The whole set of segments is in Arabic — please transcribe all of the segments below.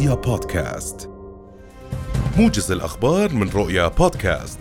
رؤيا بودكاست، موجز الأخبار من رؤيا بودكاست.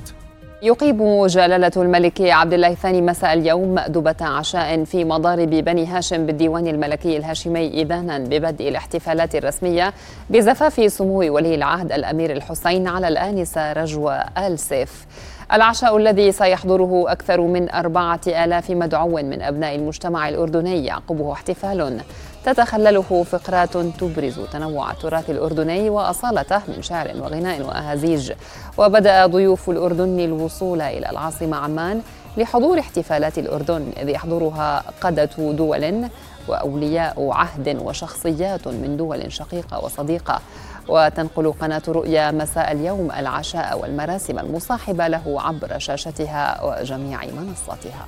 يقيم جلالة الملك عبد الله الثاني مساء اليوم مأدبة عشاء في مضارب بني هاشم بالديوان الملكي الهاشمي إذانا ببدء الاحتفالات الرسمية بزفاف سمو ولي العهد الأمير الحسين على الآنسة رجوى السيف. العشاء الذي سيحضره أكثر من 4000 مدعو من أبناء المجتمع الأردني يعقبه احتفال تتخلله فقرات تبرز تنوع التراث الأردني وأصالته من شعر وغناء وأهازيج. وبدأ ضيوف الأردن الوصول إلى العاصمة عمان لحضور احتفالات الأردن، إذ يحضرها قادة دول وأولياء عهد وشخصيات من دول شقيقة وصديقة. وتنقل قناة رؤيا مساء اليوم العشاء والمراسم المصاحبة له عبر شاشتها وجميع منصاتها.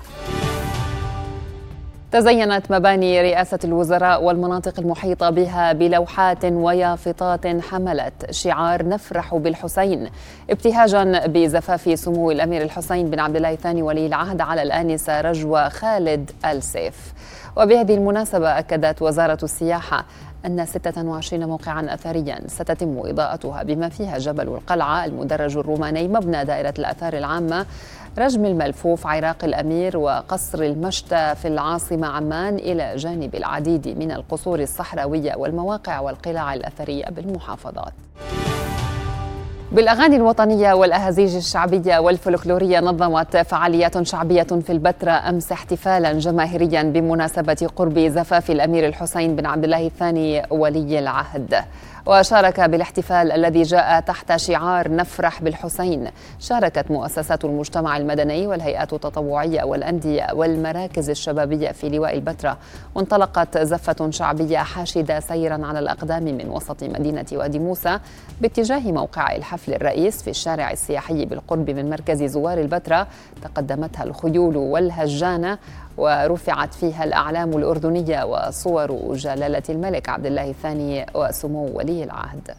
تزينت مباني رئاسة الوزراء والمناطق المحيطة بها بلوحات ويافطات حملت شعار نفرح بالحسين، ابتهاجا بزفاف سمو الأمير الحسين بن عبد الله الثاني ولي العهد على الآنسة رجوى خالد السيف. وبهذه المناسبة أكدت وزارة السياحة أن 26 موقعاً أثرياً ستتم إضاءتها بما فيها جبل القلعة، المدرج الروماني، مبنى دائرة الآثار العامة، رجم الملفوف، عراق الأمير، وقصر المشتى في العاصمة عمان، إلى جانب العديد من القصور الصحراوية والمواقع والقلاع الأثرية بالمحافظات. بالأغاني الوطنية والأهازيج الشعبية والفلكلورية نظمت فعاليات شعبية في البتراء أمس احتفالا جماهيريا بمناسبة قرب زفاف الأمير الحسين بن عبد الله الثاني ولي العهد. وشارك بالاحتفال الذي جاء تحت شعار نفرح بالحسين شاركت مؤسسات المجتمع المدني والهيئات التطوعية والأندية والمراكز الشبابية في لواء البتراء. وانطلقت زفة شعبية حاشدة سيرا على الأقدام من وسط مدينة وادي موسى باتجاه موقع الحفل الرئيس في الشارع السياحي بالقرب من مركز زوار البتراء. تقدمتها الخيول والهجانة ورفعت فيها الأعلام الأردنية وصور جلالة الملك عبد الله الثاني وسمو ولي العهد.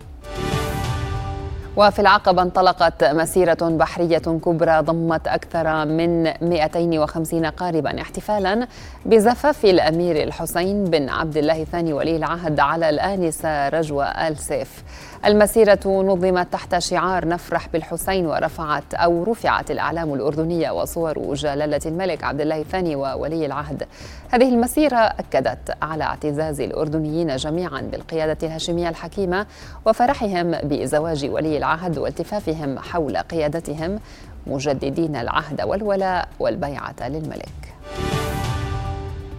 وفي العقبة انطلقت مسيرة بحرية كبرى ضمت أكثر من 250 قاربا احتفالا بزفاف الأمير الحسين بن عبد الله الثاني ولي العهد على الآنسة رجوى السيف. المسيرة نظمت تحت شعار نفرح بالحسين، رفعت الأعلام الأردنية وصور جلالة الملك عبد الله الثاني وولي العهد. هذه المسيرة أكدت على اعتزاز الأردنيين جميعا بالقيادة الهاشمية الحكيمة وفرحهم بزواج ولي العهد والتفافهم حول قيادتهم، مجددين العهد والولاء والبيعة للملك.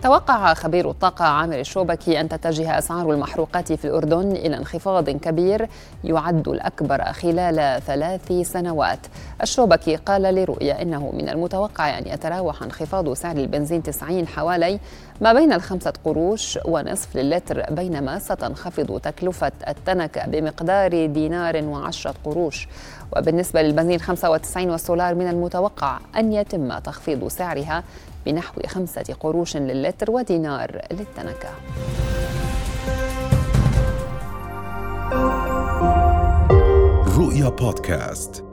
توقع خبير الطاقة عامر الشوبكي أن تتجه أسعار المحروقات في الأردن إلى انخفاض كبير يعد الأكبر خلال 3 سنوات. الشوبكي قال لرؤيا إنه من المتوقع أن يتراوح انخفاض سعر البنزين 90 حوالي ما بين 5 قروش ونصف للتر، بينما ستنخفض تكلفة التنك بمقدار 1.10 دينار. وبالنسبة للبنزين 95 والسولار من المتوقع أن يتم تخفيض سعرها بنحو 5 قروش للتر ودينار للتنكة. رؤيا بودكاست.